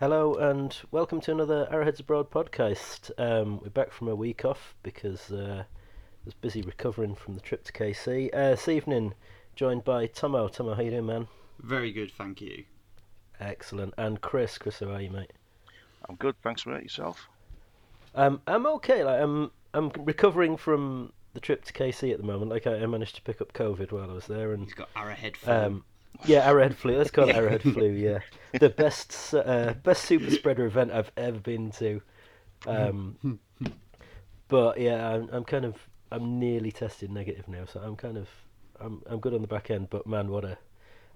Hello and welcome to another Arrowheads Abroad podcast. We're back from a week off because I was busy recovering from the trip to KC. This evening, joined by Tomo. Tomo, how you doing, man? Very good, thank you. Excellent. And Chris. Chris, how are you, mate? I'm good, thanks, mate. Yourself? I'm okay. Like, I'm recovering from the trip to KC at the moment. Like, I managed to pick up COVID while I was there, and he's got Arrowhead flu. Yeah, Arrowhead flu. Let's call it Arrowhead flu. Yeah, the best super spreader event I've ever been to. But yeah, I'm nearly tested negative now, so I'm good on the back end. But man,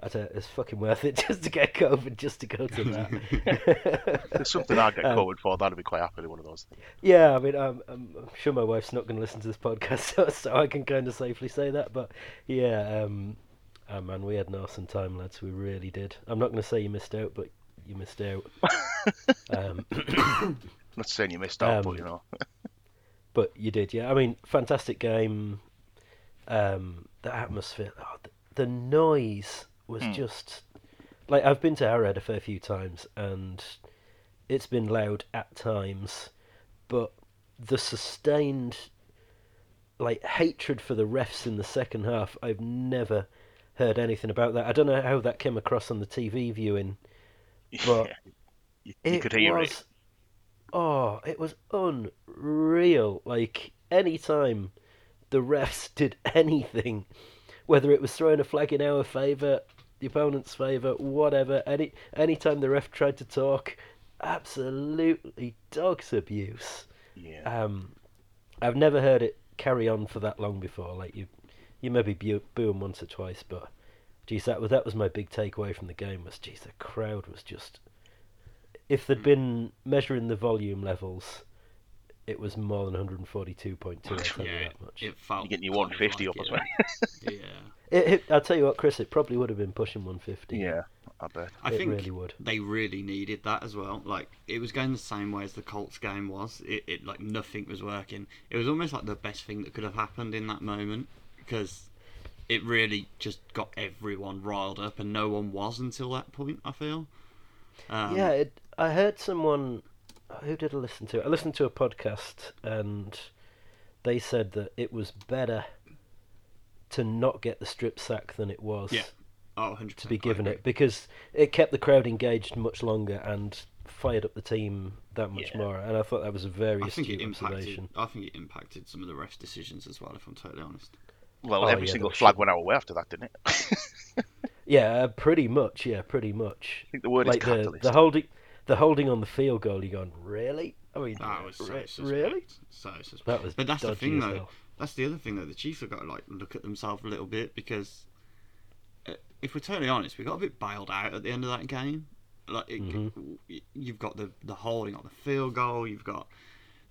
it's fucking worth it just to get COVID, just to go to that. There's something I'd get COVID for. That'd be quite happy with one of those things. Yeah, I mean, I'm sure my wife's not going to listen to this podcast, so I can kind of safely say that. But yeah. Oh man, we had an awesome time, lads. We really did. I'm not going to say you missed out, but you missed out. Not saying you missed out, but you know. But you did, yeah. I mean, fantastic game. The atmosphere, the noise was just like, I've been to Arrowhead a fair few times, and it's been loud at times, but the sustained like hatred for the refs in the second half, I've never heard anything about that. I don't know how that came across on the TV viewing, but you could hear it. Oh, it was unreal. Like, any time the refs did anything, whether it was throwing a flag in our favour, the opponent's favour, whatever, any time the ref tried to talk, absolutely dog's abuse. Yeah. I've never heard it carry on for that long before. Like, you maybe boo him once or twice, but geez, that was my big takeaway from the game. Was geez, the crowd was just, if they'd been measuring the volume levels, it was more than 142.2. I'll tell you that much. It felt, you're getting your 150 up as well. Yeah. I'll tell you what, Chris, it probably would have been pushing 150. Yeah, I bet. I think really would. They really needed that as well. Like, it was going the same way as the Colts game was. It like nothing was working. It was almost like the best thing that could have happened in that moment, because it really just got everyone riled up, and no one was until that point, I feel. I heard someone, who did I listen to? I listened to a podcast, and they said that it was better to not get the strip sack than it was 100% to be given it, because it kept the crowd engaged much longer and fired up the team that much more. And I thought that was a very astute observation. I think it impacted some of the refs' decisions as well, if I'm totally honest. Well, every single flag went our way after that, didn't it? Pretty much. I think the word is catalyst. The holding on the field goal, you're going, really? I mean, that was really? So suspect. But that's the thing, though. Well. That's the other thing, though. The Chiefs have got to like look at themselves a little bit, because if we're totally honest, we got a bit bailed out at the end of that game. Like, you've got the holding on the field goal, you've got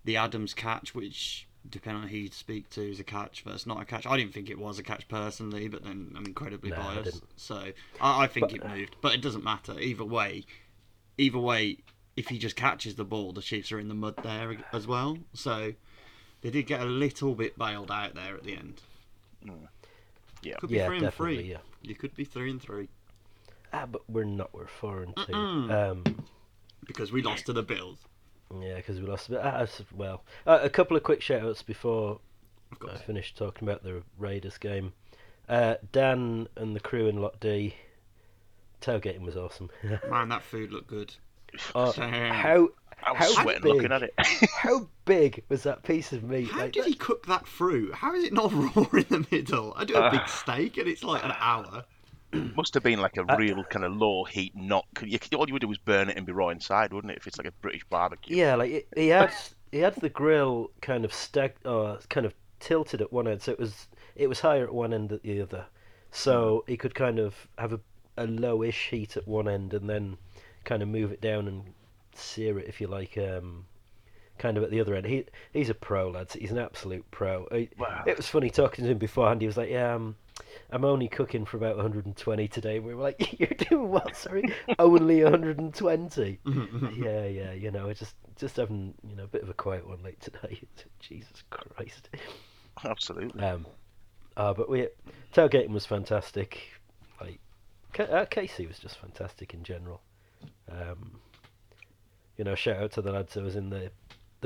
the Adams catch, which, depending on who you speak to, is a catch versus not a catch. I didn't think it was a catch personally, but then I'm incredibly biased. So I think it moved, but it doesn't matter. Either way, if he just catches the ball, the Chiefs are in the mud there as well. So they did get a little bit bailed out there at the end. Yeah, could be 3-3. Yeah. You could be 3-3. Ah, but we're not. We're 4-2. Because we lost to the Bills. Yeah, because we lost a bit. A couple of quick shout-outs before I finish talking about the Raiders game. Dan and the crew in Lot D, tailgating was awesome. Man, that food looked good. I was sweating looking at it. How big was that piece of meat? How did he cook that through? How is it not raw in the middle? I do a big steak and it's like an hour. Must have been like a real kind of low heat knock. All you would do was burn it and be raw inside, wouldn't it? If it's like a British barbecue. Yeah, like he had the grill kind of kind of tilted at one end, so it was higher at one end than the other, so he could kind of have a lowish heat at one end and then kind of move it down and sear it, if you like, kind of at the other end. He's a pro, lads. He's an absolute pro. Wow. It was funny talking to him beforehand. He was like, I'm only cooking for about 120 today. We were like, you're doing what? Sorry, only 120. Yeah. You know, just having a bit of a quiet one like today. Jesus Christ. Absolutely. But tailgating was fantastic. Like, KC was just fantastic in general. you know, shout out to the lads who was in the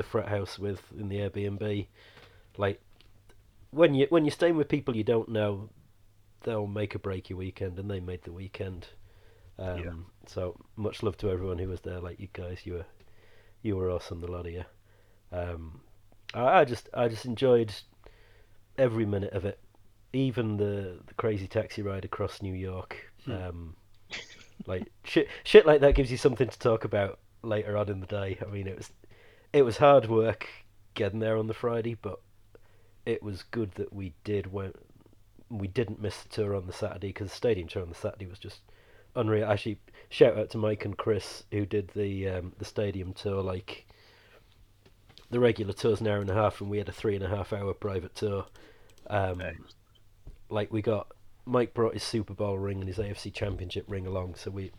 frat house with in the Airbnb. Like, when you're staying with people you don't know, they'll make or break your weekend, and they made the weekend. Yeah. So much love to everyone who was there. Like, you guys, you were awesome, the lot of you. I just enjoyed every minute of it, even the crazy taxi ride across New York. Like shit like that gives you something to talk about later on in the day. I mean, it was hard work getting there on the Friday, but it was good that we didn't miss the tour on the Saturday, because the stadium tour on the Saturday was just unreal. Actually, shout out to Mike and Chris who did the stadium tour. Like, the regular tour's an hour and a half, and we had a 3.5 hour private tour. Like, we got Mike brought his Super Bowl ring and his AFC Championship ring along, so we,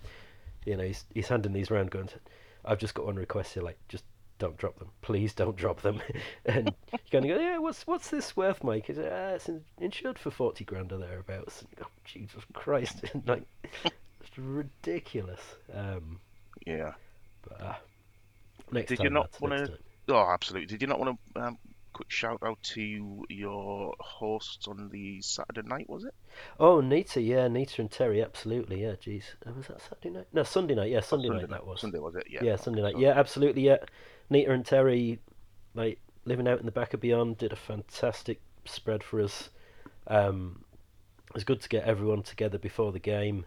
you know, he's handing these round, going, I've just got one request here, like, just don't drop them, please don't drop them. And you kind of go, yeah, what's this worth, Mike? Is it? It's insured for $40,000 or thereabouts. And, oh, Jesus Christ! Like, it's ridiculous. Yeah. But next did time, you not want to? Oh, absolutely. Did you not want to quick shout out to your hosts on the Saturday night, was it? Oh, Nita, yeah, Nita and Terry, absolutely, yeah, jeez. Was that Saturday night? No, Sunday night, yeah, Sunday night that was. Sunday, was it? Yeah, Sunday night, yeah, absolutely, yeah. Nita and Terry, like, living out in the back of Beyond, did a fantastic spread for us. It was good to get everyone together before the game.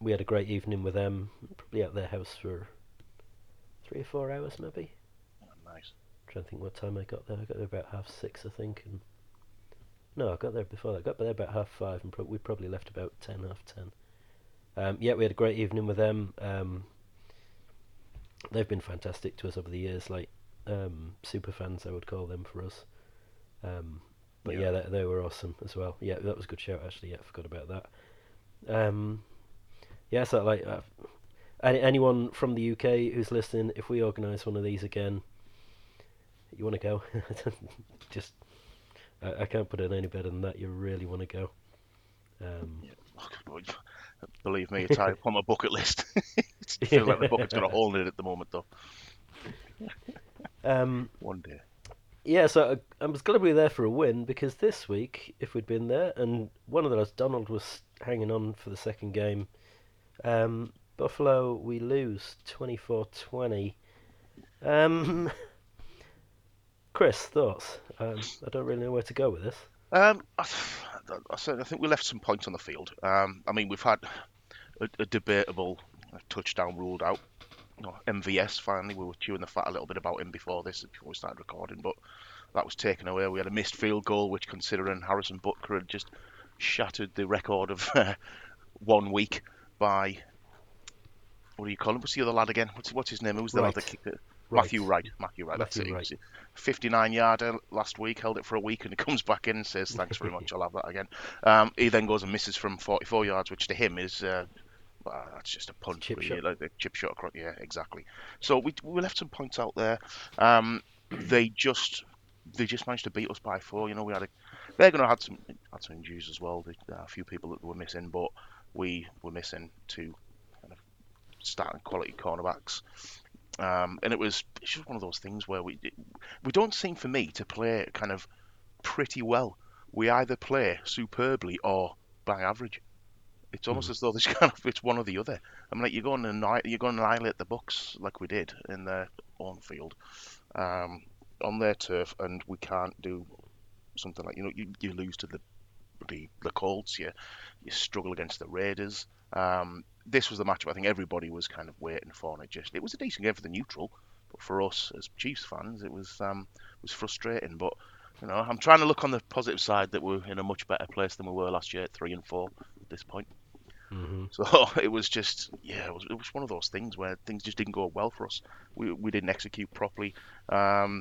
We had a great evening with them, probably at their house for 3 or 4 hours, maybe. Nice. I'm trying to think what time I got there. I got there about 6:30, I think. And no, I got there before that. I got there about 5:30, and we probably left about 10:30. Yeah, we had a great evening with them. They've been fantastic to us over the years, like super fans, I would call them for us. But yeah, they were awesome as well. Yeah, that was a good shout actually. Yeah, I forgot about that. Yeah, so like anyone from the UK who's listening, if we organise one of these again. You want to go? Just, I can't put it any better than that. You really want to go? Yeah. Believe me, it's high up on my bucket list. I feel like the bucket's got a hole in it at the moment, though. One day. Yeah, so I was glad we were there for a win, because this week, if we'd been there, and one of those, Donald was hanging on for the second game. Buffalo, we lose 24-20. Chris, thoughts? I don't really know where to go with this. I think we left some points on the field. I mean, we've had a debatable touchdown ruled out. Oh, MVS, finally. We were chewing the fat a little bit about him before we started recording, but that was taken away. We had a missed field goal, which, considering Harrison Butker had just shattered the record of 1 week by... What do you call him? What's the other lad again? What's his name? Who's the lad that kicked it? Matthew Wright, that's it. Wright. 59-yarder last week, held it for a week, and he comes back in and says, thanks very much, I'll have that again. He then goes and misses from 44 yards, which to him is, that's just a punt. Chip shot. Like a chip shot across, yeah, exactly. So we left some points out there. They just managed to beat us by 4. You know, they're going to have had some injuries as well. There are a few people that were missing, but we were missing 2 kind of starting quality cornerbacks. And it's just one of those things where we don't seem, for me, to play kind of pretty well. We either play superbly or by average. It's almost as though it's one or the other. I mean, like, you're going to annihilate the Bucs like we did in their own field, on their turf, and we can't do something like, you lose to the Colts, you struggle against the Raiders. This was the matchup I think everybody was kind of waiting for, and it was a decent game for the neutral, but for us as Chiefs fans, it was frustrating. But I'm trying to look on the positive side that we're in a much better place than we were last year at 3-4 at this point. So it was just it was one of those things where things just didn't go well for us. We didn't execute properly. I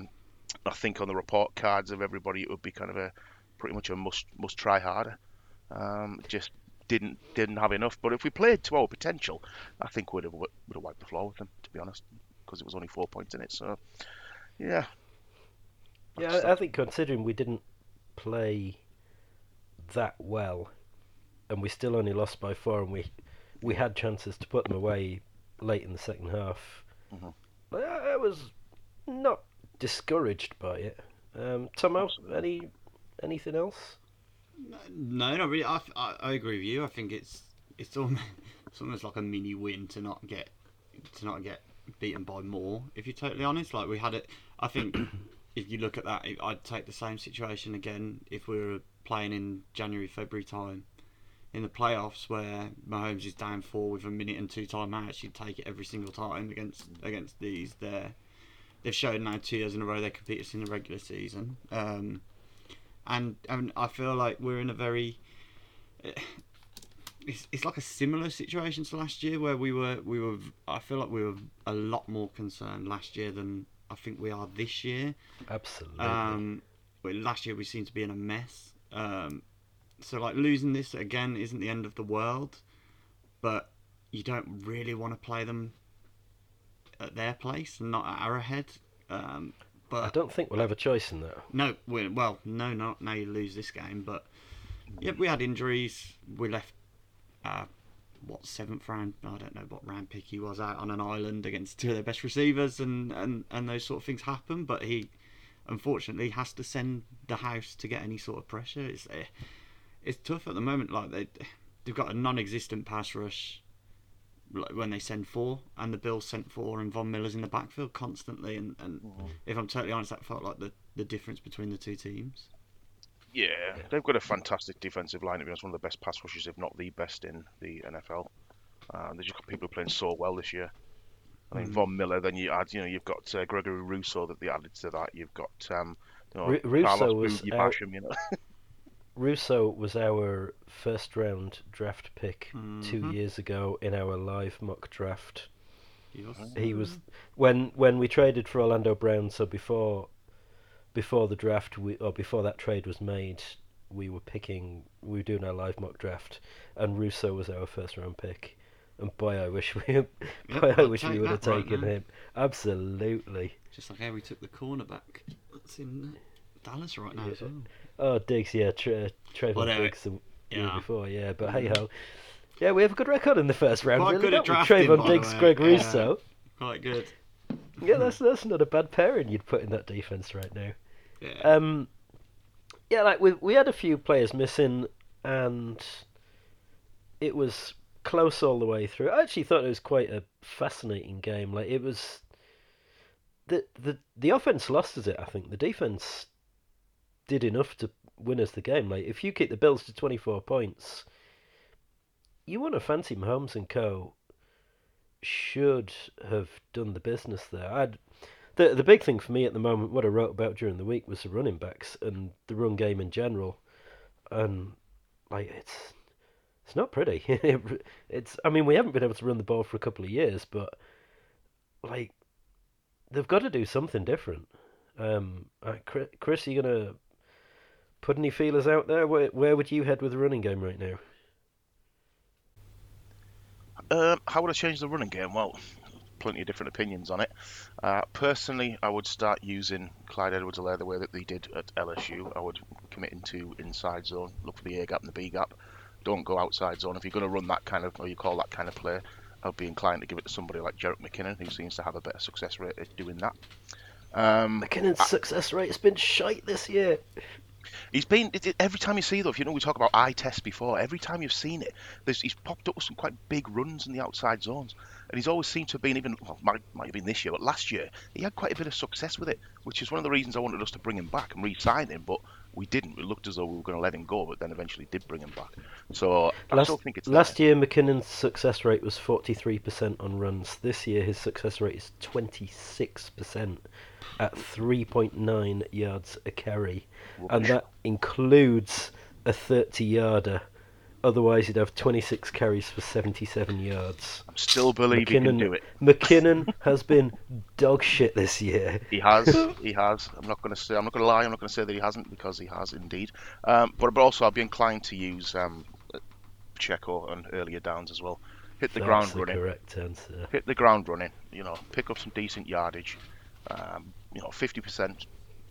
think on the report cards of everybody, it would be kind of pretty much a must try harder. Just didn't have enough. But if we played to our potential, I think we'd have wiped the floor with them, to be honest, because it was only 4 points in it. So, yeah. I think considering we didn't play that well, and we still only lost by 4, and we had chances to put them away late in the second half, Mm-hmm. I was not discouraged by it. Tomo, anything else? No, not really. I agree with you. I think it's almost like a mini win to not get beaten by more. If you're totally honest, like we had it. I think if you look at that, I'd take the same situation again if we were playing in January, February time in the playoffs where Mahomes is down 4 with 1 minute and 2 timeouts. You'd take it every single time against these. They've shown now 2 years in a row they could beat us in the regular season. And I feel like we're in a very... It's like a similar situation to last year where we were. I feel like we were a lot more concerned last year than I think we are this year. Absolutely. Last year we seemed to be in a mess. So like losing this again isn't the end of the world, but you don't really want to play them at their place, not at Arrowhead. But I don't think we'll have a choice in that. No, not now. You lose this game, but yeah, we had injuries. We left. 7th round? I don't know what round pick he was out on an island against 2 of their best receivers, and those sort of things happen. But he, unfortunately, has to send the house to get any sort of pressure. It's tough at the moment. Like they've got a non-existent pass rush. Like when they send 4, and the Bills sent 4, and Von Miller's in the backfield constantly. And if I'm totally honest, that felt like the difference between the two teams. Yeah, they've got a fantastic defensive line. It's one of the best pass rushers, if not the best, in the NFL. They just got people playing so well this year. I mean, Von Miller. Then you add, you've got Gregory Rousseau that they added to that. You've got Rousseau was our first round draft pick 2 years ago in our live mock draft. Yes. He was when we traded for Orlando Brown. So before the draft, before that trade was made, we were doing our live mock draft, and Rousseau was our first round pick. And boy, I wish we would have taken him. Absolutely. Just like how we took the cornerback that's in Dallas right now as well. Oh, Diggs, yeah, Trevon Diggs the year before, yeah. But hey ho, yeah, we have a good record in the first round. Quite really, good at drafting, Trevon Diggs, Greg Rousseau. Quite good. Yeah, that's not a bad pairing you'd put in that defense right now. Yeah. We had a few players missing, and it was close all the way through. I actually thought it was quite a fascinating game. Like it was, the offense lost us it. I think the defense did enough to win us the game. Like if you keep the Bills to 24 points, you want to fancy Mahomes and Co. should have done the business there. The big thing for me at the moment, what I wrote about during the week, was the running backs and the run game in general. And it's not pretty. We haven't been able to run the ball for a couple of years, but they've got to do something different. Chris, are you gonna put any feelers out there? Where would you head with the running game right now? How would I change the running game? Well, plenty of different opinions on it. Personally, I would start using Clyde Edwards-Helaire the way that they did at LSU. I would commit into inside zone, look for the A gap and the B gap. Don't go outside zone. If you're going to run that kind of, or you call that kind of play, I'd be inclined to give it to somebody like Jerick McKinnon, who seems to have a better success rate at doing that. McKinnon's success rate has been shite this year. He's been, every time you see though, if you know we talk about eye test before, every time you've seen it, he's popped up with some quite big runs in the outside zones. And he's always seemed to have been might have been this year, but last year, he had quite a bit of success with it, which is one of the reasons I wanted us to bring him back and re-sign him, but we didn't. It looked as though we were going to let him go, but then eventually did bring him back. So I still think it's there. Last year, McKinnon's success rate was 43% on runs. This year, his success rate is 26% at 3.9 yards a carry. Rubbish. And that includes a 30-yarder. Otherwise, he'd have 26 carries for 77 yards. I'm still believing he can do it. McKinnon has been dog shit this year. He has. I'm not going to lie. I'm not going to say that he hasn't, because he has indeed. But also, I'd be inclined to use Pacheco on earlier downs as well. Hit the ground running. Pick up some decent yardage. 50%,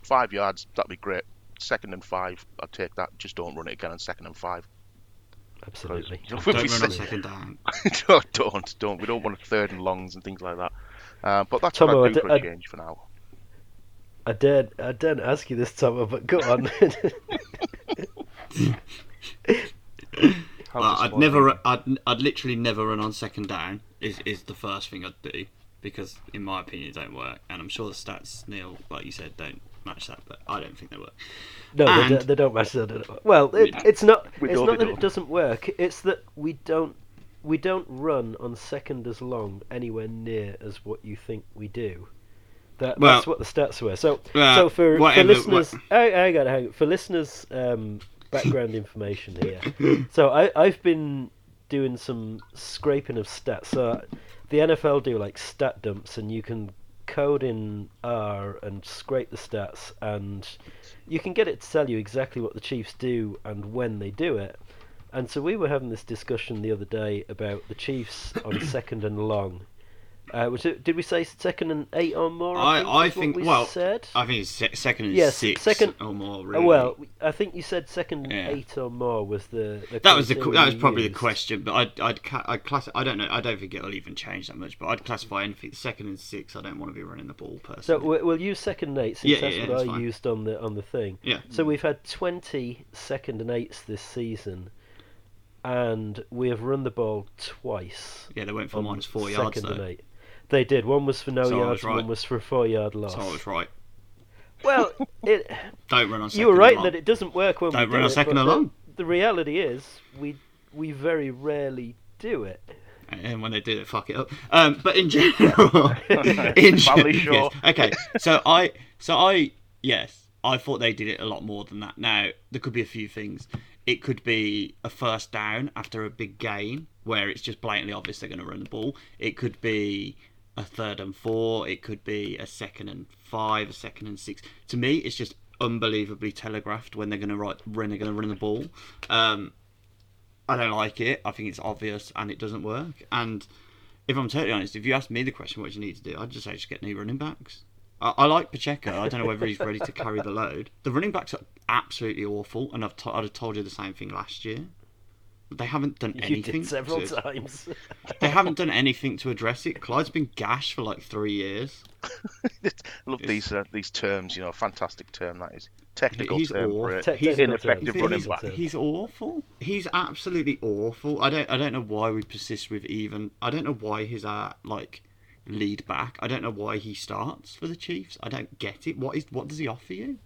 5 yards. That'd be great. 2nd and 5. I'd take that. Just don't run it again on 2nd and 5. Absolutely. Don't run on 2nd down. Don't. We don't want 3rd and longs and things like that. But that's Tomo, what I do for a change for now. I daren't ask you this, Tomo, but go on. I'd literally never run on second down. Is the first thing I'd do, because in my opinion it don't work, and I'm sure the stats, Neil, like you said, don't match that, but I don't think they work. No, and they don't match that. Well, it's not that it doesn't work. It's that we don't run on second as long anywhere near as what you think we do. That's what the stats were. So for listeners, I got to hang for listeners. Background information here. So I've been doing some scraping of stats. So the NFL do like stat dumps, and you can code in R and scrape the stats, and you can get it to tell you exactly what the Chiefs do and when they do it. And so we were having this discussion the other day about the Chiefs on second and long. Did we say second and 8 or more? I think it's second and 6 or more. Really. Well, I think you said second and 8 or more was the that was probably the question. But I don't think it'll even change that much. But I'd classify anything second and 6. I don't want to be running the ball personally. So we'll use second and 8 since that's what I used on the thing. Yeah. So we've had 20 second and 8s this season. And we have run the ball twice. Yeah, they went for minus 4 yards though. They did. One was for yards, right. One was for a 4-yard loss. So I was right. Well, don't run on second. You were right that it doesn't work when we run on second along. The reality is, we very rarely do it. And when they do, they fuck it up. But in general, yes. Okay. I thought they did it a lot more than that. Now there could be a few things. It could be a first down after a big gain where it's just blatantly obvious they're going to run the ball. It could be a 3rd and 4. It could be a 2nd and 5, a 2nd and 6. To me, it's just unbelievably telegraphed when they're going to run the ball. I don't like it. I think it's obvious and it doesn't work. And if I'm totally honest, if you asked me the question, what do you need to do? I'd just say just get new running backs. I like Pacheco. I don't know whether he's ready to carry the load. The running backs are absolutely awful, and I'd have told you the same thing last year. They haven't done anything. You did several times. They haven't done anything to address it. Clyde's been gashed for like 3 years. I love these terms, fantastic term that is. He's ineffective running back. He's awful. He's absolutely awful. I don't know why we persist with even. I don't know why he's lead back. I don't know why he starts for the Chiefs. I don't get it. What does he offer you?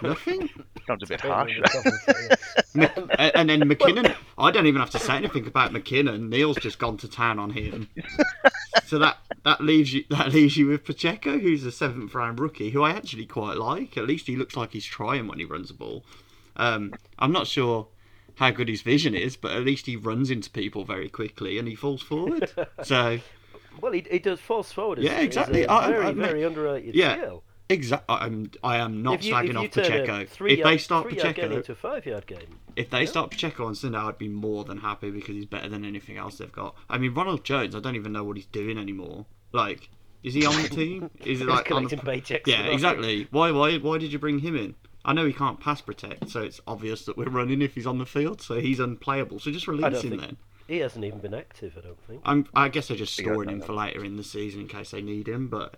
Nothing. Sounds a bit harsh. And then McKinnon. I don't even have to say anything about McKinnon. Neil's just gone to town on him. So that leaves you with Pacheco, who's a 7th round rookie, who I actually quite like. At least he looks like he's trying when he runs the ball. I'm not sure how good his vision is, but at least he runs into people very quickly and he falls forward. So, well, he does falls forward. Yeah, exactly. Very underrated skill. Exactly. I am not slagging off Pacheco. If they start Pacheco on Sunday, I'd be more than happy because he's better than anything else they've got. I mean, Ronald Jones, I don't even know what he's doing anymore. Like, is he on the team? Is he like collecting paychecks? Yeah, exactly. Why did you bring him in? I know he can't pass protect, so it's obvious that we're running if he's on the field, so he's unplayable. So just release him then. He hasn't even been active, I don't think. I guess they're just storing him for later in the season in case they need him, but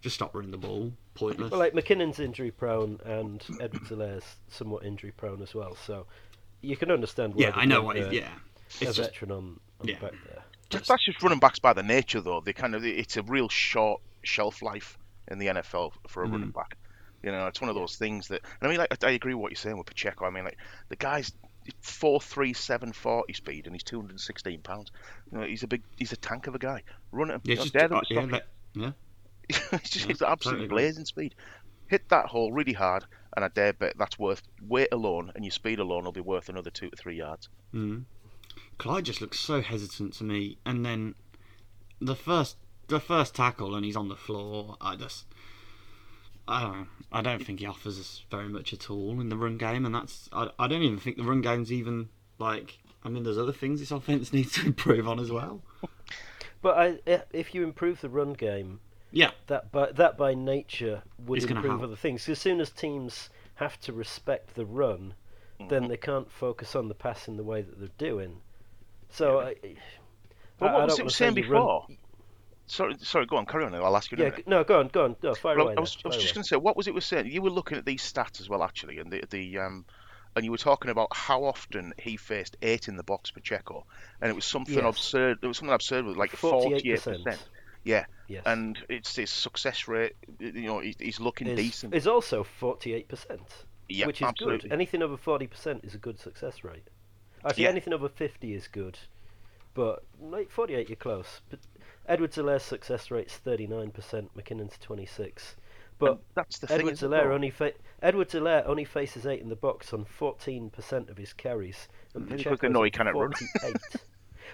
just stop running the ball. Pointless. Well, McKinnon's injury-prone and Edwards-Helaire's somewhat injury-prone as well, so you can understand why a veteran back there. That's just running backs by the nature, though. It's a real short shelf life in the NFL for a running back. It's one of those things that... And I agree with what you're saying with Pacheco. The guy's 4.3, 7.40 speed, and he's 216 pounds. He's a tank of a guy. Run at him. He's absolutely blazing speed. Hit that hole really hard, and I dare bet that's worth weight alone, and your speed alone will be worth another 2 to 3 yards. Mm. Clyde just looks so hesitant to me, and then the first tackle, and he's on the floor. I don't think he offers us very much at all in the run game, and I don't even think the run game's even there's other things this offense needs to improve on as well. But if you improve the run game, that by nature would improve other things. As soon as teams have to respect the run, then they can't focus on the pass in the way that they're doing. So But what was it saying before? Sorry, go on, carry on. I'll ask you. Yeah, no, go on. No, fire away. I was just going to say, what was it was saying? You were looking at these stats as well, actually, and the and you were talking about how often he faced 8 in the box, Pacheco, and it was something absurd. It was something absurd, with like 48%. Yeah, yes. And it's his success rate. You know, he's looking decent. It's also 48%, which is absolutely good. Anything over 40% is a good success rate. Actually, anything over 50 is good, but like 48, you're close. But Edwards-Helaire's success rate's 39%, McKinnon's 26%. But that's the thing. Edwards-Helaire only faces 8 in the box on 14% of his carries, and Pacheco's no, he cannot 48. Run.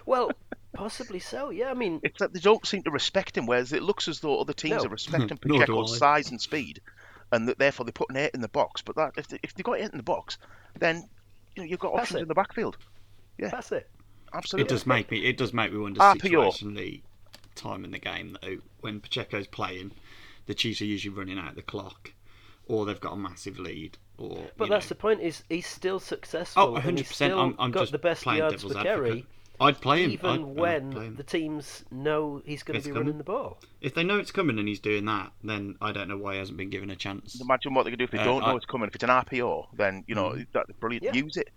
Well, possibly so. Yeah, I mean, it's like they don't seem to respect him. Whereas it looks as though other teams are respecting Pacheco's size and speed, and that therefore they put an 8 in the box. But that if they got 8 in the box, then you've got options in the backfield. Yeah, that's it. Absolutely, it does make me wonder situationally. Time in the game though, when Pacheco's playing, the Chiefs are usually running out the clock, or they've got a massive lead. Or but that's the point, is he's still successful. Oh, 100%. I'm got just the best yards per carry. I'd play him when the teams know he's going to be running the ball. If they know it's coming and he's doing that, then I don't know why he hasn't been given a chance. Imagine what they could do if they don't know it's coming. If it's an RPO, then that's brilliant. Yeah. Use it.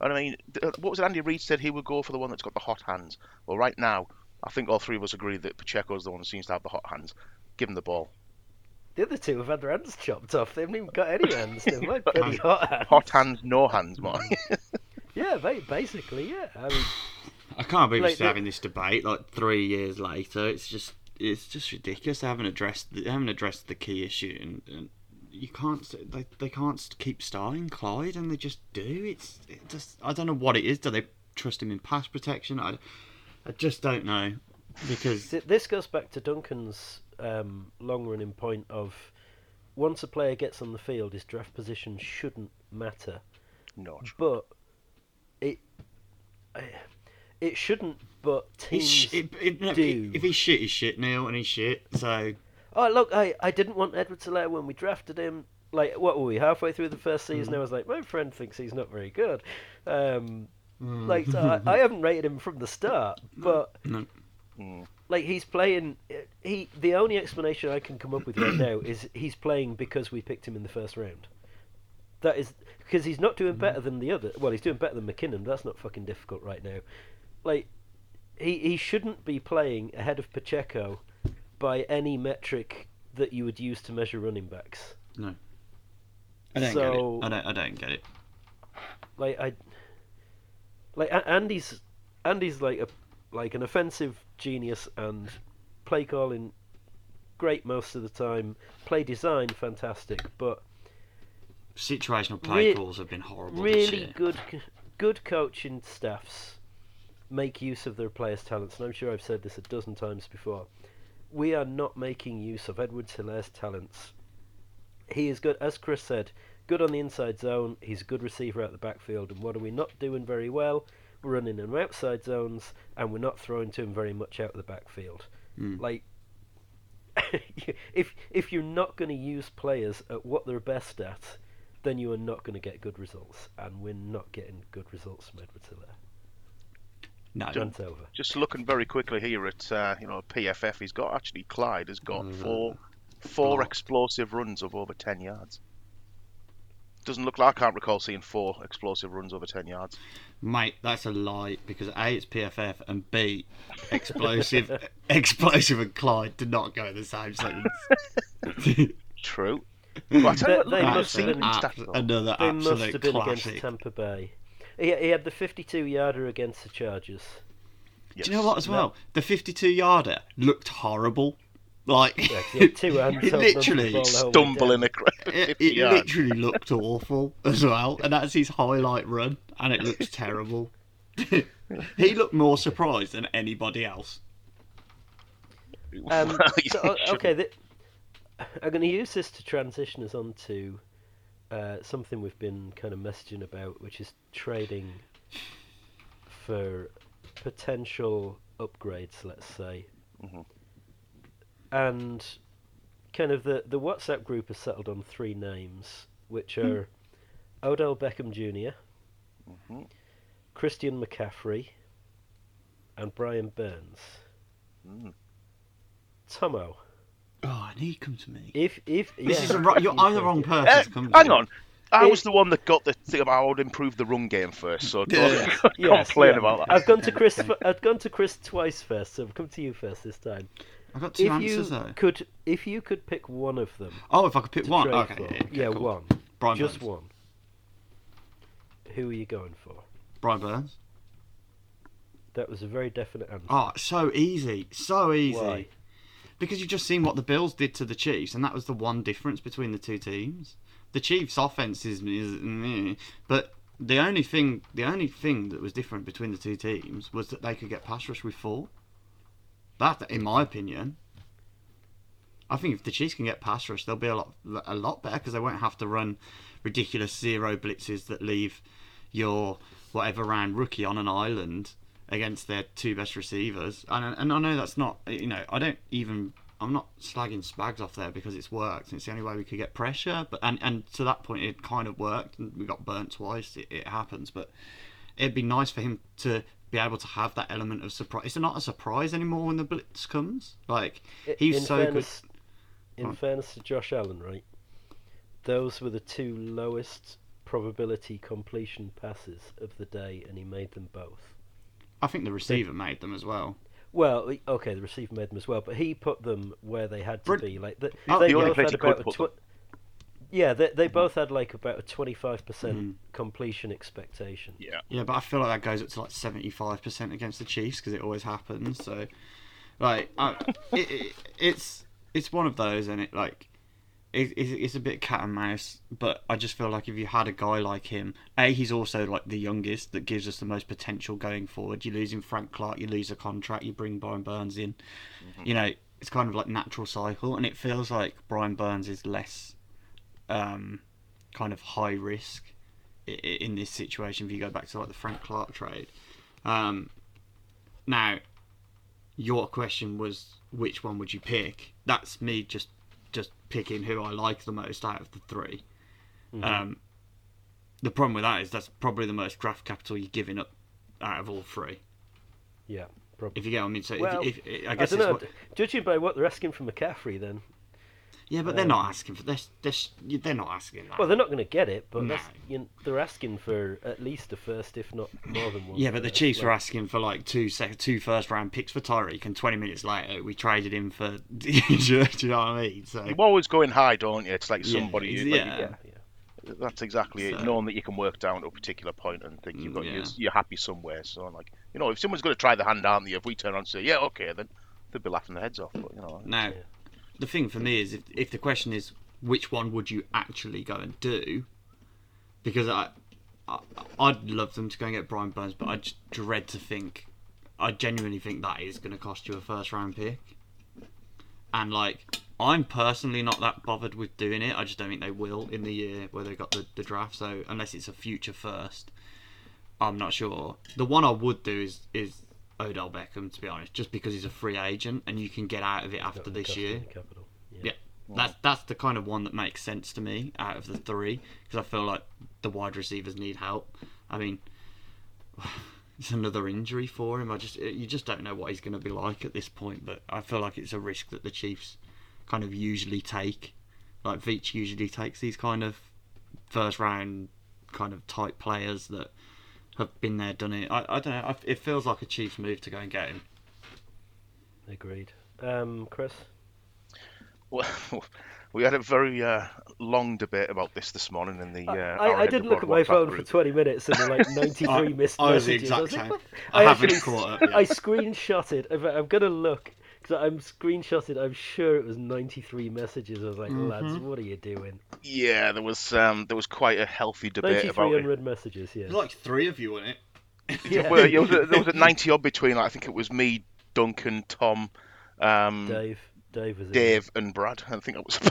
I mean, what was it? Andy Reid said he would go for the one that's got the hot hands. Well, right now, I think all three of us agree that Pacheco's the one who seems to have the hot hands. Give him the ball. The other two have had their hands chopped off. They haven't even got any hands. They've got any hot hands. Hot hands, no hands, man. Yeah, basically, yeah. I mean, I can't believe we're still having this debate like 3 years later. It's just ridiculous. They haven't addressed the key issue, and you can't. They can't keep starting Clyde, and they just do. It's just I don't know what it is. Do they trust him in pass protection? I just don't know, because this goes back to Duncan's long-running point of once a player gets on the field, his draft position shouldn't matter. Not. But it shouldn't. But teams do. If he's shit, he's shit, Neil, and he's shit. So. Oh look, I didn't want Edwards-Helaire when we drafted him. Like, what were we, halfway through the first season? I was like, my friend thinks he's not very good. Like, so I haven't rated him from the start, but like he's playing. The only explanation I can come up with right now is he's playing because we picked him in the first round. That is because he's not doing better than the other. Well, he's doing better than McKinnon. But that's not fucking difficult right now. Like he shouldn't be playing ahead of Pacheco by any metric that you would use to measure running backs. No, I don't get it. I don't get it. Like I. Like Andy's like an offensive genius and play calling great most of the time. Play design fantastic, but situational play calls have been horrible. Really good coaching staffs make use of their players' talents, and I'm sure I've said this 12 times before. We are not making use of Edwards-Helaire's talents. He is good, as Chris said. Good on the inside zone, he's a good receiver out the backfield, and what are we not doing very well? We're running him outside zones, and we're not throwing to him very much out of the backfield. Like, if you're not going to use players at what they're best at, then you are not going to get good results, and we're not getting good results from Edwards-Helaire. No, it's over. Just looking very quickly here at PFF, he's got Clyde has got four explosive runs of over 10 yards. Doesn't look like I can't recall seeing 4 explosive runs over 10 yards. Mate, that's a lie, because A, it's PFF, and B, explosive and Clyde do not go in the same sentence. True. Well, they must have been classic. Against Tampa Bay. He had the 52-yarder against the Chargers. Yes. Do you know what, as well? No. The 52-yarder looked horrible. Like, it literally stumbling across. It literally looked awful as well, and that's his highlight run, and it looks terrible. He looked more surprised than anybody else. I'm going to use this to transition us on to something we've been kind of messaging about, which is trading for potential upgrades, let's say. Mm-hmm. And kind of the WhatsApp group has settled on 3 names, which are Odell Beckham Jr., Christian McCaffrey, and Brian Burns. Mm. Tomo. Oh, and he comes to me. I'm the wrong person. Hang on. I was the one that got the thing about I would improve the run game first, so don't complain about that. I've gone to Chris twice first, so I've come to you first this time. I've got two answers though. If you could pick one of them. Oh, if I could pick one? Okay, cool. One. Brian Burns. Just one. Who are you going for? Brian Burns. That was a very definite answer. Oh, so easy. So easy. Why? Because you've just seen what the Bills did to the Chiefs, and that was the one difference between the two teams. The Chiefs' offense is but the only thing that was different between the two teams was that they could get pass rush with four. That, in my opinion, I think if the Chiefs can get pass rush, they'll be a lot better because they won't have to run ridiculous zero blitzes that leave your whatever round rookie on an island against their two best receivers. And I know that's not, I'm not slagging Spags off there because it's worked. And it's the only way we could get pressure. But and to that point, it kind of worked. And we got burnt twice. It happens. But it'd be nice for him to be able to have that element of surprise. It's not a surprise anymore when the blitz comes. Like, he's so good. In fairness to Josh Allen, right? Those were the two lowest probability completion passes of the day, and he made them both. I think the receiver made them as well. Well, okay, the receiver made them as well, but he put them where they had to be. Like they both had about they both had like about a 25% completion expectation. Yeah, yeah, but I feel like that goes up to like 75% against the Chiefs because it always happens. So, like, it's one of those, and it's a bit cat and mouse. But I just feel like if you had a guy like him, he's also like the youngest that gives us the most potential going forward. You're losing Frank Clark, you lose a contract, you bring Brian Burns in. Mm-hmm. You know, it's kind of like natural cycle, and it feels like Brian Burns is less. Kind of high risk in this situation. If you go back to like the Frank Clark trade, now your question was which one would you pick? That's me just picking who I like the most out of the three. Mm-hmm. The problem with that is that's probably the most draft capital you're giving up out of all three. Yeah, probably. If you get what I mean. So well, if I guess I don't know. Judging by what they're asking for McCaffrey, then. Yeah, but they're not asking for this. They're not asking that. Well, they're not going to get it, but they're asking for at least a first, if not more than one. Yeah, but the Chiefs were asking for like two first-round picks for Tyreek, and 20 minutes later we traded him for. Do you know what I mean? So you're always going high, don't you? It's like somebody. Yeah. That's exactly it. Knowing that you can work down to a particular point and think you've got you're happy somewhere. So like, you know, if someone's going to try the hand, aren't they? If we turn around and say, yeah, okay, then they'll be laughing their heads off. But you know. No. The thing for me is, if the question is which one would you actually go and do, because I'd love them to go and get Brian Burns, but I just dread to think. I genuinely think that is going to cost you a first round pick, and like I'm personally not that bothered with doing it. I just don't think they will in the year where they got the draft. So unless it's a future first, I'm not sure. The one I would do is Odell Beckham, to be honest, just because he's a free agent and you can get out of it after this year. That's the kind of one that makes sense to me out of the three, because I feel like the wide receivers need help. I mean, it's another injury for him. You just don't know what he's going to be like at this point, but I feel like it's a risk that the Chiefs kind of usually take. Like Veach usually takes these kind of first round kind of type players that have been there, done it. I don't know. It feels like a Chiefs move to go and get him. Agreed. Chris? Well, we had a very long debate about this morning in the... I did look at my phone for 20 minutes and there were like 93 missed messages. I haven't caught it. I screenshotted. I'm going to look. I'm screenshotted. I'm sure it was 93 messages. I was like, lads, what are you doing? Yeah, there was quite a healthy debate about it. 9300 messages, yeah. There's like three of you in it. Yeah. Well, there was a 90 odd between. Like, I think it was me, Duncan, Tom, Dave, and Brad. I think that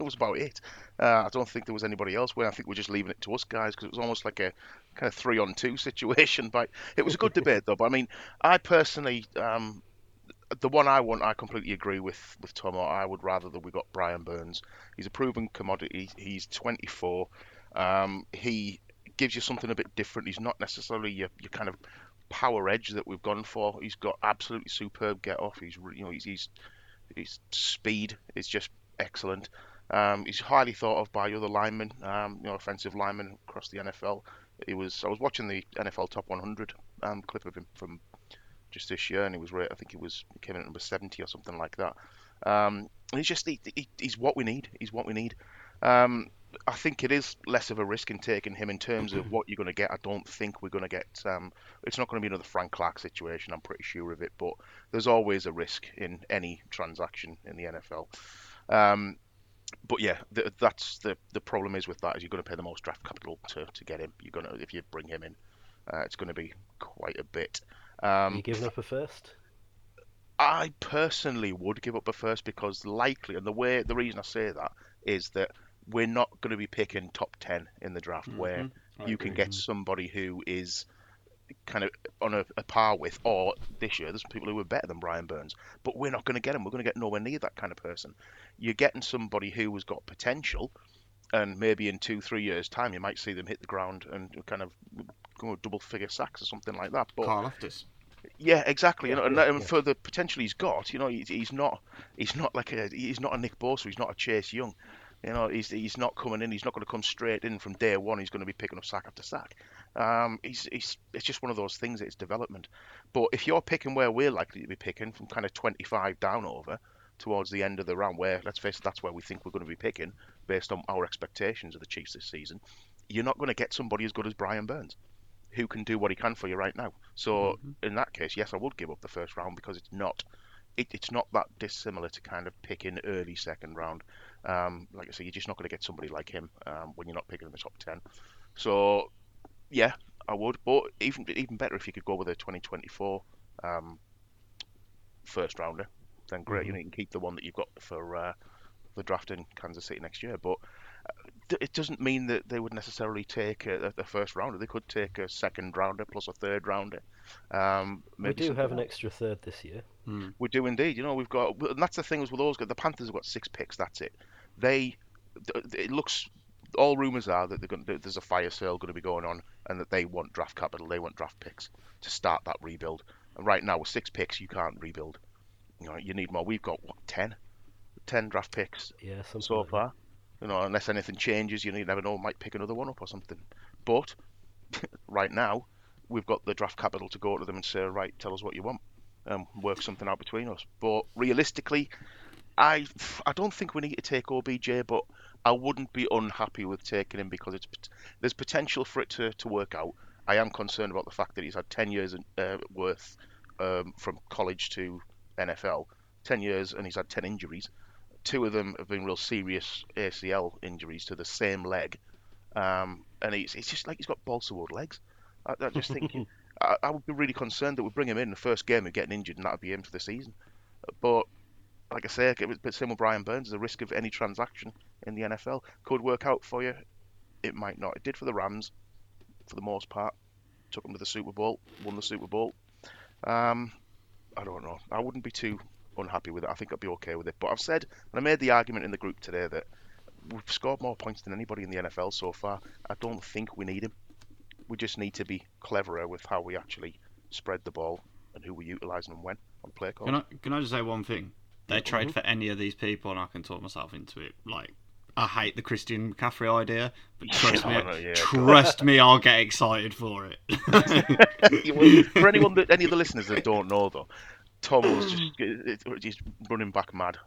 was about it. I don't think there was anybody else. I think we're just leaving it to us guys because it was almost like a kind of 3-on-2 situation. But it was a good debate though. But I mean, I personally. The one I want, I completely agree with Tomo. I would rather that we got Brian Burns. He's a proven commodity. He's 24. He gives you something a bit different. He's not necessarily your kind of power edge that we've gone for. He's got absolutely superb get off. He's, you know, his speed is just excellent. He's highly thought of by other linemen, you know, offensive linemen across the NFL. I was watching the NFL Top 100 clip of him from just this year, and he was right. I think he came in at number 70 or something like that. And he's just he's what we need. He's what we need. I think it is less of a risk in taking him in terms of what you're going to get. I don't think we're going to get... it's not going to be another Frank Clark situation, I'm pretty sure of it, but there's always a risk in any transaction in the NFL. But yeah, that's the problem is with that, is you're going to pay the most draft capital to get him. You're going to, if you bring him in, it's going to be quite a bit. Are you giving up a first? I personally would give up a first, because likely, and the reason I say that is that we're not going to be picking top 10 in the draft, mm-hmm. where you can get somebody who is kind of on a par with, or this year there's people who are better than Brian Burns, but we're not going to get him. We're going to get nowhere near that kind of person. You're getting somebody who has got potential, and maybe in 2-3 years time you might see them hit the ground and kind of go double figure sacks or something like that. But Carl Loftus. Yeah, exactly. Yeah, and for the potential he's got, you know, he's not a Nick Bosa, he's not a Chase Young. You know, he's not coming in. He's not going to come straight in from day one. He's going to be picking up sack after sack. It's just one of those things. It's development. But if you're picking where we're likely to be picking, from kind of 25 down over towards the end of the round, where, let's face it, that's where we think we're going to be picking based on our expectations of the Chiefs this season, you're not going to get somebody as good as Brian Burns, who can do what he can for you right now. So in that case, yes, I would give up the first round, because it's not that dissimilar to kind of picking early second round. Like I say, you're just not going to get somebody like him when you're not picking in the top 10. So, yeah, I would. But even better if you could go with a 2024 first rounder. Then great, you can keep the one that you've got for the draft in Kansas City next year. But it doesn't mean that they would necessarily take a first rounder. They could take a second rounder plus a third rounder. We do have an extra third this year. We do indeed. You know, we've got, and that's the thing with those. The Panthers have got 6 picks. That's it. It looks. All rumours are that there's a fire sale going to be going on, and that they want draft capital. They want draft picks to start that rebuild. And right now, with 6 picks, you can't rebuild. You know, you need more. We've got 10 draft picks. Yeah, so far. You know, unless anything changes, you never know, might pick another one up or something. But right now, we've got the draft capital to go to them and say, right, tell us what you want, and work something out between us. But realistically, I don't think we need to take OBJ, but I wouldn't be unhappy with taking him, because there's potential for it to work out. I am concerned about the fact that he's had 10 years worth from college to NFL, 10 years, and he's had 10 injuries. 2 of them have been real serious ACL injuries to the same leg, and it's just like he's got balsa-wood legs. I just think I would be really concerned that we bring him in the first game and getting injured, and that'd be him for the season. But like I say, same with Brian Burns, the risk of any transaction in the NFL could work out for you. It might not. It did for the Rams, for the most part. Took them to the Super Bowl, won the Super Bowl. I don't know. I wouldn't be too unhappy with it. I think I'd be okay with it. But I've said, and I made the argument in the group today, that we've scored more points than anybody in the NFL so far. I don't think we need him. We just need to be cleverer with how we actually spread the ball and who we're utilising and when on play calls. Can I just say one thing? They trade for any of these people, and I can talk myself into it. Like, I hate the Christian McCaffrey idea, but trust me, I'll get excited for it. For any of the listeners that don't know, though, Tom was just running back mad.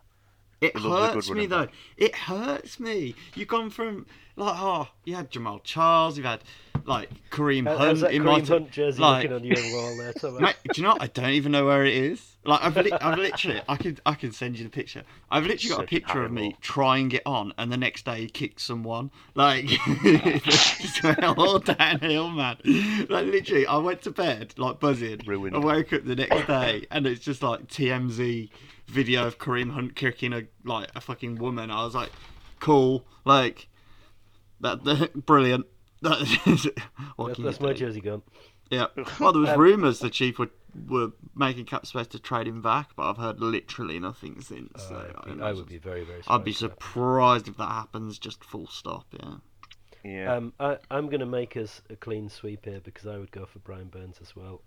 It hurts me, though. It hurts me. You've gone from, like, you had Jamal Charles, you've had, like, Kareem Hunt. That Kareem Hunt jersey looking on your wall there, Tomo? Mate, do you know what? I don't even know where it is. Like, I've literally, I can send you the picture. I've literally got a picture of me trying it on, and the next day he kicked someone. Like, it's all downhill, man. Like, literally, I went to bed, like, buzzing. Ruined. I woke up the next day, and it's just, like, TMZ video of Kareem Hunt kicking a fucking woman. I was like, cool, like that brilliant. That's my jersey gun. Yeah. Well, there was rumours the Chiefs were making cap space to trade him back, but I've heard literally nothing since. So I would be very, very surprised. I'd be surprised if that happens. Just full stop. Yeah. Yeah. I'm going to make us a clean sweep here because I would go for Brian Burns as well.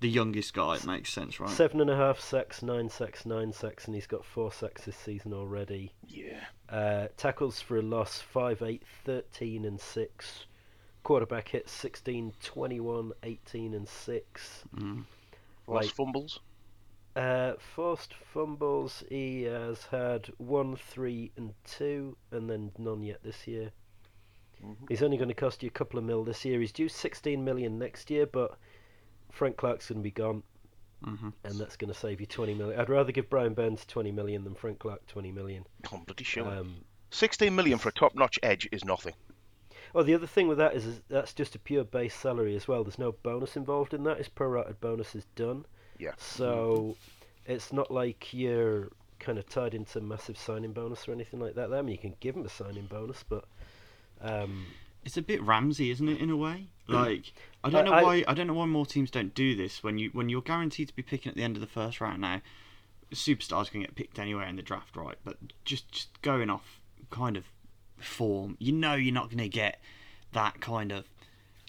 The youngest guy, it makes sense, right? 7.5 sacks, 9 sacks, 9 sacks, and he's got 4 sacks this season already. Yeah. Tackles for a loss, 5, 8, 13 and 6. Quarterback hits, 16, 21, 18 and 6. Mm. Lost fumbles? Forced fumbles, he has had 1, 3 and 2, and then none yet this year. Mm-hmm. He's only going to cost you a couple of mil this year. He's due 16 million next year, but Frank Clark's going to be gone, mm-hmm. and that's going to save you 20 million. I'd rather give Brian Burns 20 million than Frank Clark 20 million. I'm pretty sure. 16 million for a top-notch edge is nothing. Well, the other thing with that is that's just a pure base salary as well. There's no bonus involved in that. His prorated bonus is done. Yeah. So it's not like you're kind of tied into a massive signing bonus or anything like that. I mean, you can give him a signing bonus, but it's a bit Ramsey, isn't it, in a way? Like, I don't know why more teams don't do this. When you're guaranteed to be picking at the end of the first round now, superstars can get picked anywhere in the draft, right? But just going off kind of form, you know, you're not going to get that kind of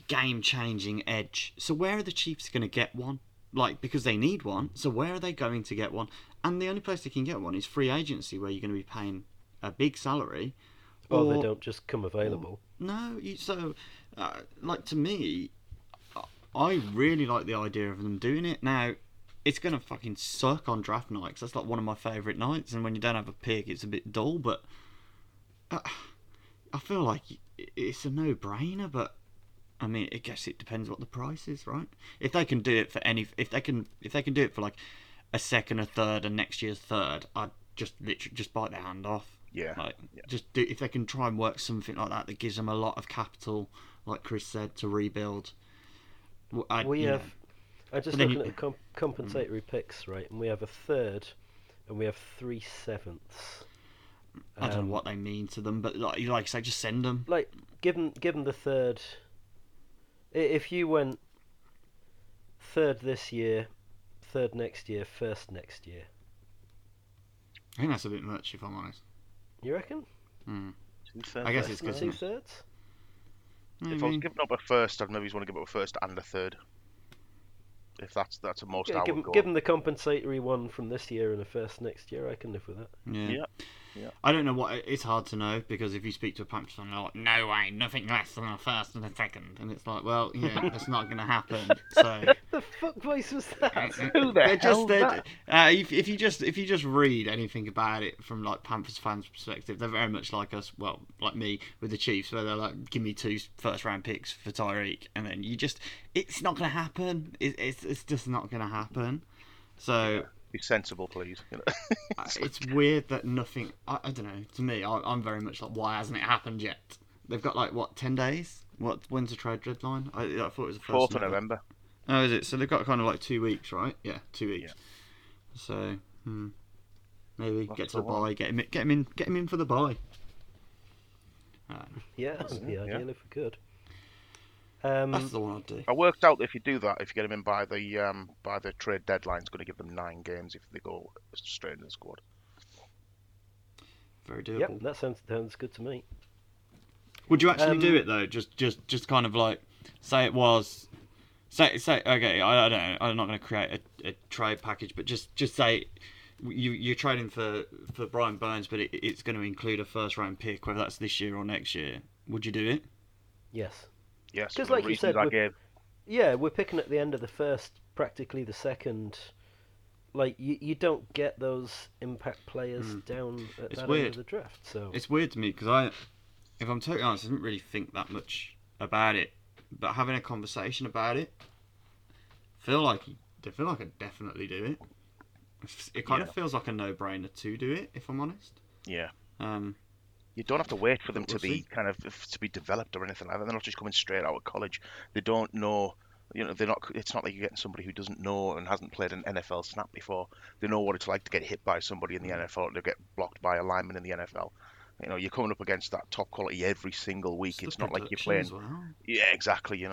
game-changing edge. So where are the Chiefs going to get one? Like, because they need one, so where are they going to get one? And the only place they can get one is free agency, where you're going to be paying a big salary. Or they don't just come available. To me, I really like the idea of them doing it. Now, it's going to fucking suck on draft night, because that's like one of my favourite nights, and when you don't have a pick, it's a bit dull, but I feel like it's a no-brainer, but I mean, I guess it depends what the price is, right? If they can do it for if they can do it for like a second, a third, and next year's third, I'd just literally bite their hand off. Yeah. If they can try and work something like that gives them a lot of capital, like Chris said, to rebuild. I'm just looking at the compensatory picks, right? And we have a third, and we have 3 sevenths. I don't know what they mean to them, but like I say, just send them. Like, give them the third. If you went third this year, third next year, first next year. I think that's a bit much, if I'm honest. You reckon? Mm. 2 thirds. I guess it's good. 2 thirds? Maybe. If I was giving up a first, I'd maybe just want to give up a first and a third. If that's a most I would go. Give them the compensatory one from this year and a first next year, I can live with that. Yeah. I don't know what it's hard to know, because if you speak to a Panthers fan, they're like, no way, nothing less than a first and a second, and it's like, well, yeah, that's not going to happen. So the fuck voice was that? Who the hell that? If you just read anything about it from like Panthers fans' perspective, they're very much like us. Well, like me with the Chiefs, where they're like, give me 2 first round picks for Tyreek, and then it's not going to happen. It's just not going to happen. So. Yeah. Be sensible, please. It's weird that nothing. I don't know. To me, I'm very much like, why hasn't it happened yet? They've got like 10 days? When's the trade deadline? I thought it was the 4th of November. Oh, is it? So they've got kind of like 2 weeks, right? Yeah, 2 weeks. Yeah. So maybe that's get to the bye. Get him in for the bye. Yeah, that'd be ideal if we could. That's the one I'd do. I worked out that if you do that, if you get them in by the trade deadline, it's going to give them 9 games if they go straight in the squad. Very doable. Yep, that sounds good to me. Would you actually do it though? Just kind of like say it was say okay. I don't know. I'm not going to create a trade package, but just say you're trading for Brian Burns, but it's going to include a first round pick, whether that's this year or next year. Would you do it? Yes. Yes, because like you said, we're picking at the end of the first, practically the second. Like you don't get those impact players down at that end of the draft. So it's weird to me because if I'm totally honest, I didn't really think that much about it. But having a conversation about it, I feel like I'd definitely do it. It kind of feels like a no-brainer to do it, if I'm honest. Yeah. You don't have to wait for them to be developed or anything like that. They're not just coming straight out of college. They don't know, they're not. It's not like you're getting somebody who doesn't know and hasn't played an NFL snap before. They know what it's like to get hit by somebody in the NFL, to get blocked by a lineman in the NFL. You're coming up against that top quality every single week. It's not like you're playing. Well. Yeah, exactly. The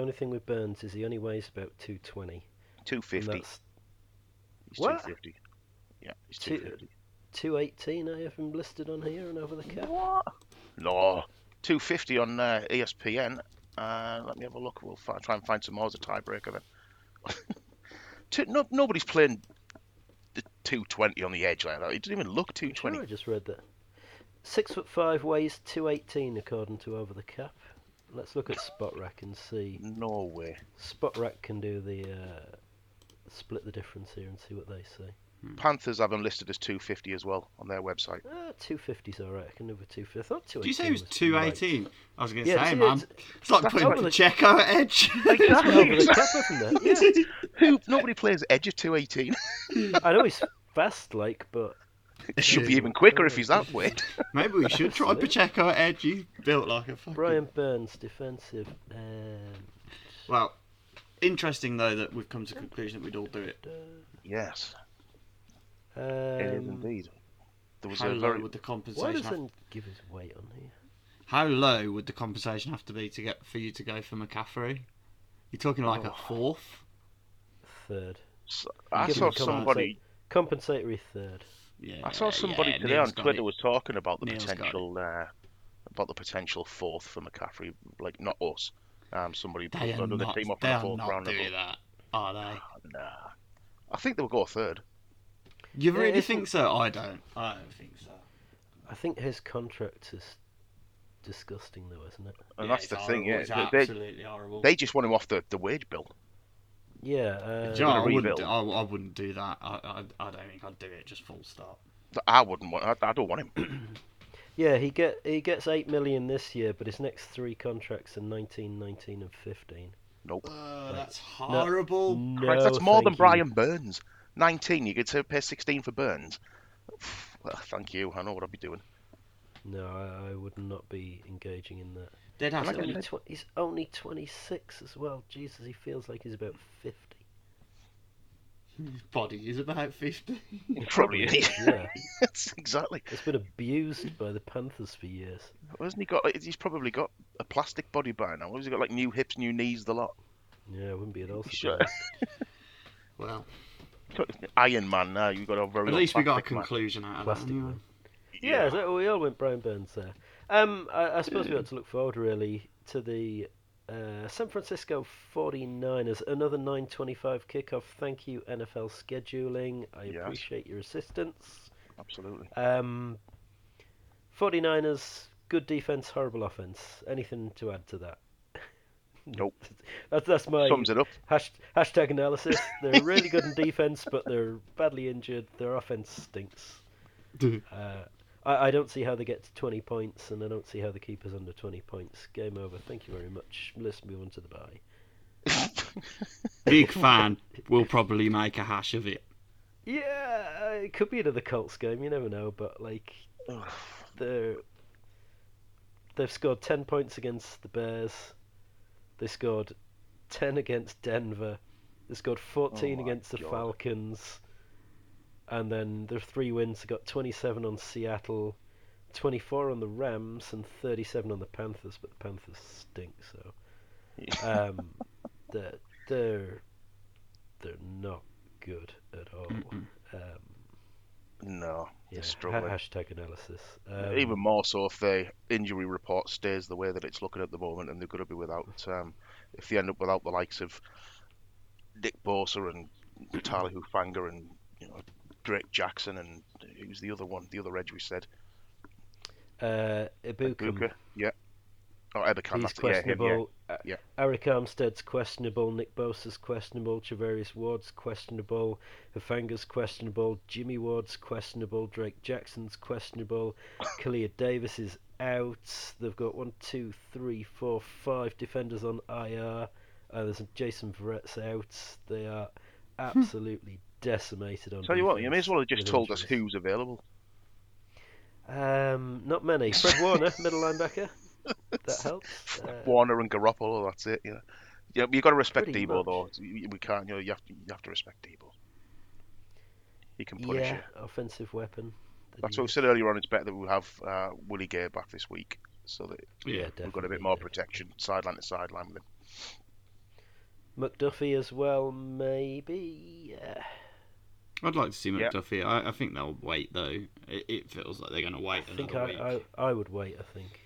only thing with Burns is he only weighs about 220. 250. He's 250. Yeah, he's 250. 218 I have him listed on here and over the cap. What? No. 250 on ESPN. Let me have a look. We'll try and find some more as a tiebreaker then. Nobody's playing the 220 on the edge like that. It didn't even look 220. Sure I just read that. 6'5", weighs 218 according to over the cap. Let's look at Spotrac and see. No way. Spotrac can do the split the difference here and see what they say. Panthers have them listed as 250 as well on their website. 250's alright. I can live with 250. I thought 218. Did you say it was 218? Right. I was going to say, man. It's like putting Pacheco at edge. Exactly. Yeah. Nobody plays edge of 218. I know he's fast, like, but... It should be even quicker if he's that way. Maybe we should try Pacheco at edge. He's built like a fucking... Brian Burns, defensive. Well, interesting, though, that we've come to the conclusion that we'd all do it. Yes. It is indeed. There was how low would the compensation? Why doesn't give his weight on here? How low would the compensation have to be to get for you to go for McCaffrey? You're talking like a fourth, third. So, I saw somebody compensatory third. Yeah, I saw somebody today Neil's on Twitter was talking about the Neil's potential fourth for McCaffrey. Like not us, somebody put another team up in the fourth round. They are not doing that, are they? Nah. I think they'll go third. You really think so? I don't think so. I think his contract is disgusting, though, isn't it? And that's the thing, yeah. It's absolutely horrible. They just want him off the wage bill. Yeah. I wouldn't do that. I don't think I'd do it. Just full stop. I wouldn't want. I don't want him. Yeah, he gets $8 million this year, but his next three contracts are 19, 19, and 15. Nope. That's horrible. No, Christ, that's more than Brian Burns. 19, you could pay 16 for Burns. Well, thank you. I know what I'd be doing. No, I would not be engaging in that. He's only 26 as well. Jesus, he feels like he's about 50. His body is about 50. Probably is. Yeah. That's exactly. It's been abused by the Panthers for years. Hasn't he got? He's probably got a plastic body by now. Has he got like new hips, new knees, the lot? Yeah, I wouldn't be at all surprised. Well. Iron Man now, you've got a very... At least we got a conclusion out of that. Anyway. Yeah, so we all went Brian Burns there. I suppose we ought to look forward, really, to the San Francisco 49ers. Another 9:25 kickoff. Thank you, NFL scheduling. I appreciate your assistance. Absolutely. 49ers, good defense, horrible offense. Anything to add to that? Nope. That's my sums it up. Hashtag analysis. They're really good in defense, but they're badly injured. Their offense stinks. I don't see how they get to 20 points, and I don't see how the keeper's under 20 points. Game over. Thank you very much. Let's move on to the bye. Big fan. We'll probably make a hash of it. Yeah, it could be another Colts game. You never know, but like, they've scored 10 points against the Bears. They scored 10 against Denver. They scored 14 against the Falcons. And then their three wins, they got 27 on Seattle, 24 on the Rams, and 37 on the Panthers. But the Panthers stink, so... Yeah. They're not good at all. No, they're struggling. Hashtag analysis. Even more so if the injury report stays the way that it's looking at the moment, and they're going to be without, if they end up without the likes of Nick Bosa and Tyler Hufanga and Drake Jackson and who's the other one, the other edge we said? Ibuka. Yeah. Oh, Ebicam, he's questionable. Yeah. Eric Armstead's questionable. Nick Bosa's questionable. Tavarius Ward's questionable. Hafanga's questionable. Jimmy Ward's questionable. Drake Jackson's questionable. Kalia Davis is out. They've got 5 defenders on IR. There's Jason Verrett's out. They are absolutely decimated on... Tell you what, you may as well have just told us who's available. Not many. Fred Warner, middle linebacker. That helps. Warner and Garoppolo, that's it. Yeah, yeah. You got to respect Debo, though. We can't. You have to respect Debo. He can punish you. Yeah, offensive weapon. That's what we said earlier on. It's better that we have Willie Gay back this week, so that we've got a bit more protection, sideline to sideline with him. McDuffie as well, maybe. Yeah. I'd like to see McDuffie. Yep. I think they'll wait, though. It feels like they're going to wait another week. I would wait, I think.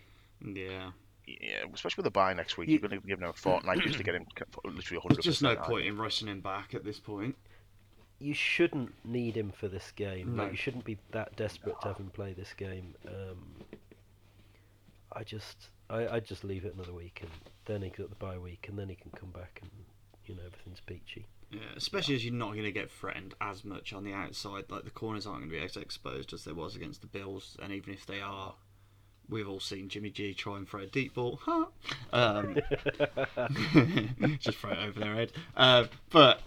Yeah. Yeah, especially with the bye next week. You're going to give him a fortnight just to get him literally 100%. There's just no point in rushing him back at this point. You shouldn't need him for this game. No. Like, you shouldn't be that desperate to have him play this game. I'd just leave it another week, and then he got the bye week, and then he can come back, and everything's peachy. Yeah, especially as you're not going to get threatened as much on the outside. Like, the corners aren't going to be as exposed as there was against the Bills, and even if they are, we've all seen Jimmy G try and throw a deep ball. Just throw it over their head. But,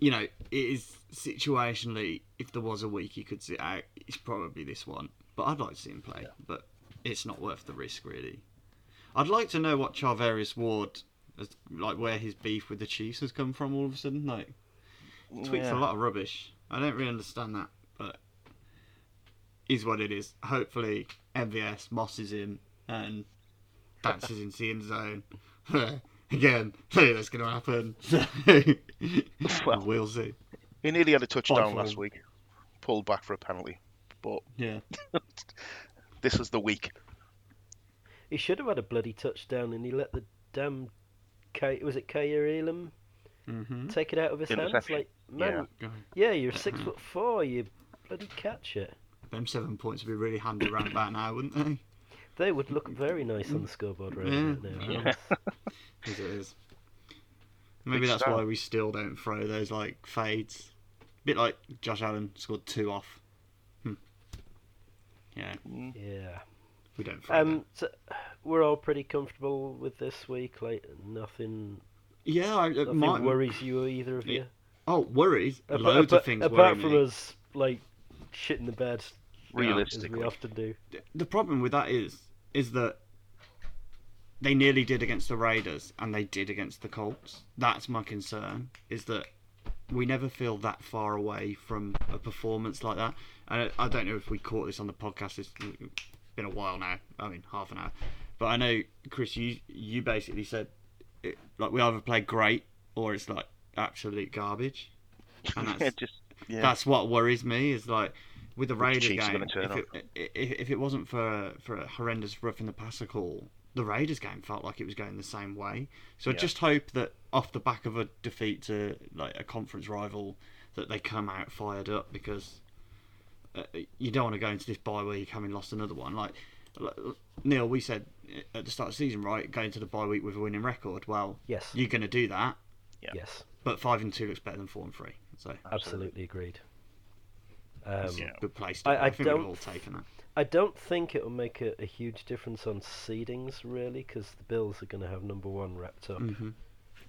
it is situationally, if there was a week he could sit out, it's probably this one. But I'd like to see him play, but it's not worth the risk, really. I'd like to know what Charvarius Ward... where his beef with the Chiefs has come from all of a sudden. Tweets a lot of rubbish. I don't really understand that, but is what it is. Hopefully MVS mosses him and dances into the end zone. Again, that's going to happen. We'll see. He nearly had a touchdown last week. Pulled back for a penalty. But yeah, this was the week. He should have had a bloody touchdown and he let the damn... Kaya Elam? Mm-hmm. Take it out of his hands? Like, man, yeah, you're 6 foot four, you bloody catch it. Them 7 points would be really handy around that now, wouldn't they? They would look very nice on the scoreboard right now. Yeah. As it is. Maybe that's why we still don't throw those fades. A bit like Josh Allen scored two off. Yeah. Yeah. We don't find so we're all pretty comfortable with this week. Nothing. Yeah, nothing worries you either of you. Oh, worries! Loads of things. Apart from us, shitting the bed, realistically, as we often do. The problem with that is that they nearly did against the Raiders and they did against the Colts. That's my concern. Is that we never feel that far away from a performance like that. And I don't know if we caught this on the podcast. Been a while now. I mean, half an hour. But I know, Chris, you basically said we either play great or it's absolute garbage, and that's that's what worries me. Is with the Raiders game, if it wasn't for a horrendous roughing the passer call, the Raiders game felt like it was going the same way. So I just hope that off the back of a defeat to a conference rival, that they come out fired up, because you don't want to go into this bye week having lost another one. Neil, we said at the start of the season, right, going to the bye week with a winning record. Well, yes, you're going to do that. Yeah. Yes, but 5-2 looks better than 4-3. So absolutely agreed. Good place. I think we've all taken that. I don't think it will make a huge difference on seedings, really, because the Bills are going to have number one wrapped up. Mm-hmm.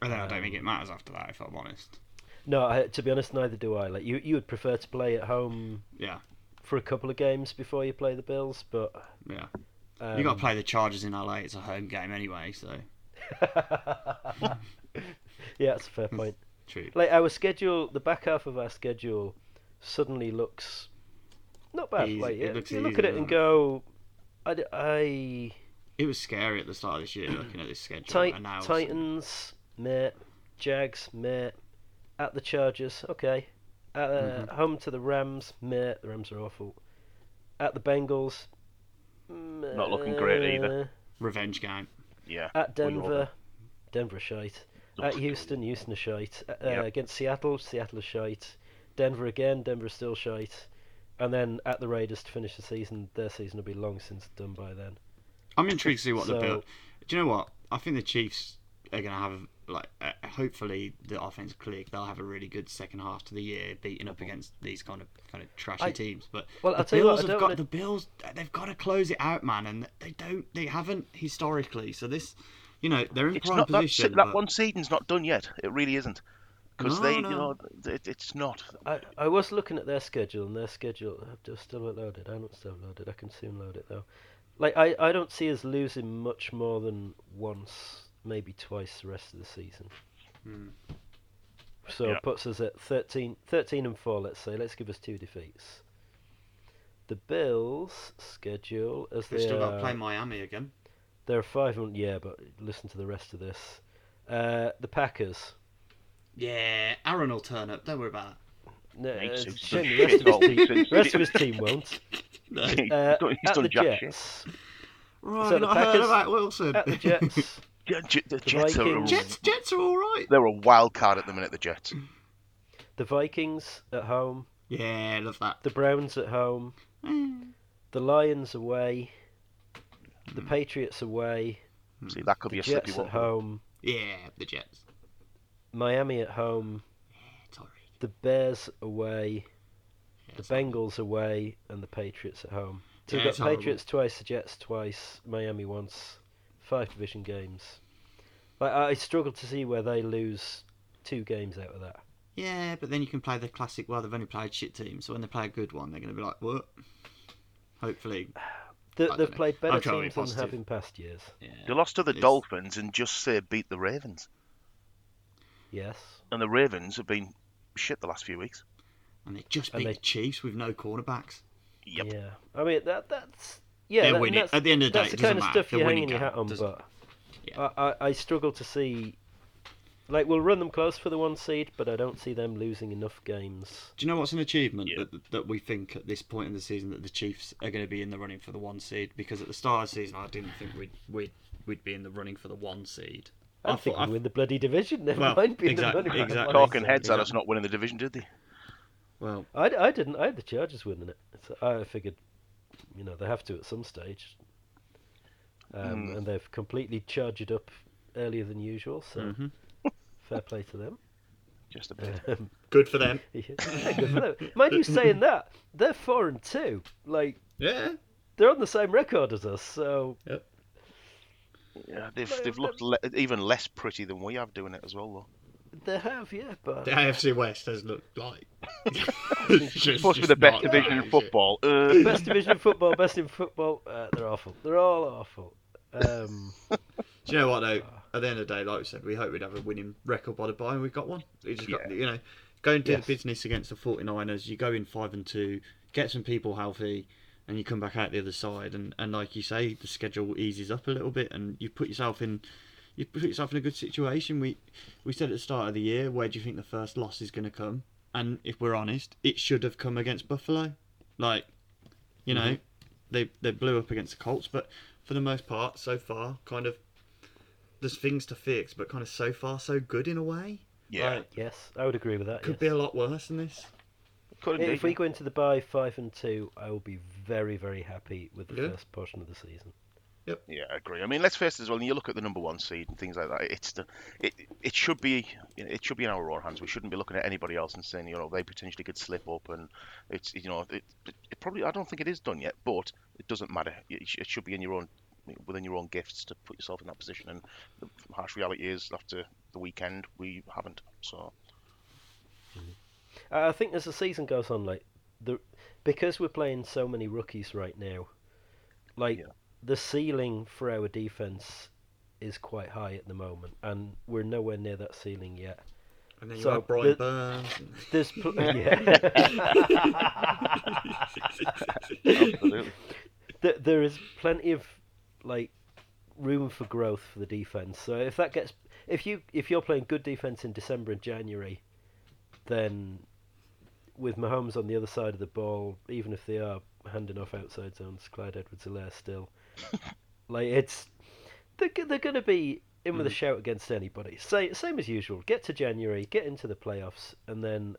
And then I don't think it matters after that, if I'm honest. No, to be honest, neither do I. You would prefer to play at home. Yeah. For a couple of games before you play the Bills, but yeah, you got to play the Chargers in LA. It's a home game anyway, so yeah, that's a fair point. True. Our schedule, the back half of our schedule, suddenly looks not bad. Easy. You look at it and go, It was scary at the start of this year looking at this schedule. Titans, meh. Jags, meh. At the Chargers, okay. Home to the Rams, meh. The Rams are awful. At the Bengals, meh. Not looking great either. Revenge game. Yeah. At Denver shite. At Houston are shite. Against Seattle are shite. Denver again, Denver still shite. And then at the Raiders to finish the season. Their season will be long since done by then. I'm intrigued to see what the Bills. Do you know what? I think the Chiefs are going to have. Hopefully the offense click. They'll have a really good second half to the year, beating up against these kind of trashy teams. But the Bills, they've got to close it out, man, and they haven't historically. So this, they're in prime position. That one season's not done yet. It really isn't, because it's not. I was looking at their schedule, and their schedule. I've still loaded. I'm not still loaded. I can soon load it though. I don't see us losing much more than once. Maybe twice the rest of the season. So it puts us at 13-4, let's say. Let's give us two defeats. The Bills' schedule... They've still got to play Miami again. They're 5-1, but listen to the rest of this. The Packers. Yeah, Aaron will turn up, don't worry about No, the rest of his team won't. No, he's done jack shit. Right, so I heard about Wilson. At the Jets. Jets are all right. They're a wild card at the minute, the Jets. The Vikings at home. Yeah, I love that. The Browns at home. Mm. The Lions away. The Patriots away. See, that could be a slippy one. The Jets at home. Yeah, the Jets. Miami at home. Yeah, sorry. The Bears away. Yeah, the Bengals away. And the Patriots at home. So we've got Patriots twice, the Jets twice, Miami once. 5 division games. I struggle to see where they lose 2 games out of that. Yeah, but then you can play the classic, well, they've only played shit teams, so when they play a good one, they're going to be like, what? Hopefully. They've played better teams than have in past years. Yeah. They lost to the Dolphins and just say beat the Ravens. Yes. And the Ravens have been shit the last few weeks. And they just beat the Chiefs with no cornerbacks. Yep. Yeah. I mean, that's... Yeah, they're winning. At the end of the day, it doesn't matter. That's the kind of stuff you're hanging your hat on, but yeah. I struggle to see... Like, we'll run them close for the 1 seed, but I don't see them losing enough games. Do you know what's an achievement that we think at this point in the season that the Chiefs are going to be in the running for the 1 seed? Because at the start of the season, I didn't think we'd be in the running for the 1 seed. I think we'd win the bloody division. Never mind being in the running for the 1 seed. Talking heads at us not winning the division, did they? Well, I didn't. I had the Chargers winning it. So I figured, you know, they have to at some stage. And they've completely charged up earlier than usual, so... Mm-hmm. Fair play to them. Just a bit. Good for them. Yeah, good for them. Mind you saying that, they're 4-2. Like, yeah, they're on the same record as us. So yep. Yeah, they've looked even less pretty than we have doing it as well, though. They have, yeah, but the AFC West has looked like supposed to be the best division in football. Best division in football, best in football. They're awful. They're all awful. Do you know what though? At the end of the day, like we said, we hope we'd have a winning record by the bye, and we've got one. We just got, you know, go and do the business against the 49ers. You go in 5-2, get some people healthy, and you come back out the other side. And like you say, the schedule eases up a little bit, and you put yourself in a good situation. We said at the start of the year, where do you think the first loss is going to come? And if we're honest, it should have come against Buffalo. Like, you know, they blew up against the Colts, but for the most part, so far, kind of, there's things to fix, but kind of so far so good in a way. Yeah. Like, yes, I would agree with that. Could be a lot worse than this. If we go into the bye 5-2, I will be very, very happy with the first portion of the season. Yep. Yeah, I agree. I mean, let's face it as well. When you look at the number 1 seed and things like that, it should be in our own hands. We shouldn't be looking at anybody else and saying, you know, they potentially could slip up, and it's, you know, it probably, I don't think it is done yet, but it doesn't matter. It should be in your own, within your own gifts to put yourself in that position. And the harsh reality is, after the weekend, we haven't. So I think as the season goes on, like because we're playing so many rookies right now, like. Yeah. The ceiling for our defence is quite high at the moment, and we're nowhere near that ceiling yet. And then you have Brian Burns. There is plenty of like room for growth for the defence. So if you're playing good defence in December and January, then with Mahomes on the other side of the ball, even if they are handing off outside zones, Clyde Edwards-Helaire still. Like, they're going to be in with a shout against anybody. Same as usual. Get to January, get into the playoffs, and then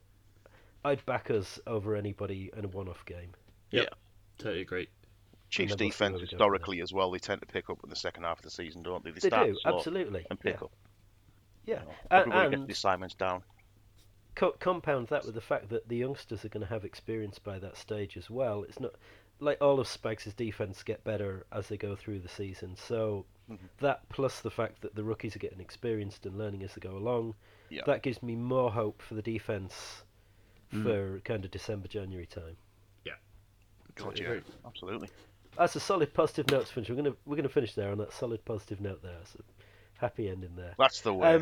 I'd back us over anybody in a one-off game. Yep. Yeah, totally agree. Chiefs defense historically as well. They tend to pick up in the second half of the season, don't they? They do, absolutely, and pick up. Yeah, you know, everybody gets the assignments down. Compound that with the fact that the youngsters are going to have experience by that stage as well. It's not like all of Spags' defense get better as they go through the season. So that plus the fact that the rookies are getting experienced and learning as they go along, that gives me more hope for the defense for kind of December, January time. Yeah, gotcha. Absolutely. That's a solid positive note to finish. We're going to finish there on that solid positive note there. So happy ending there. That's the way.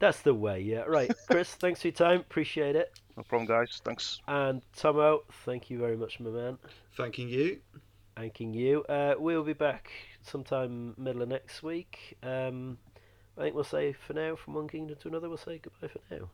That's the way, yeah. Right, Chris, thanks for your time. Appreciate it. No problem, guys. Thanks. And Tomo, thank you very much, my man. Thanking you. Thanking you. We'll be back sometime middle of next week. I think we'll say for now, from one kingdom to another, we'll say goodbye for now.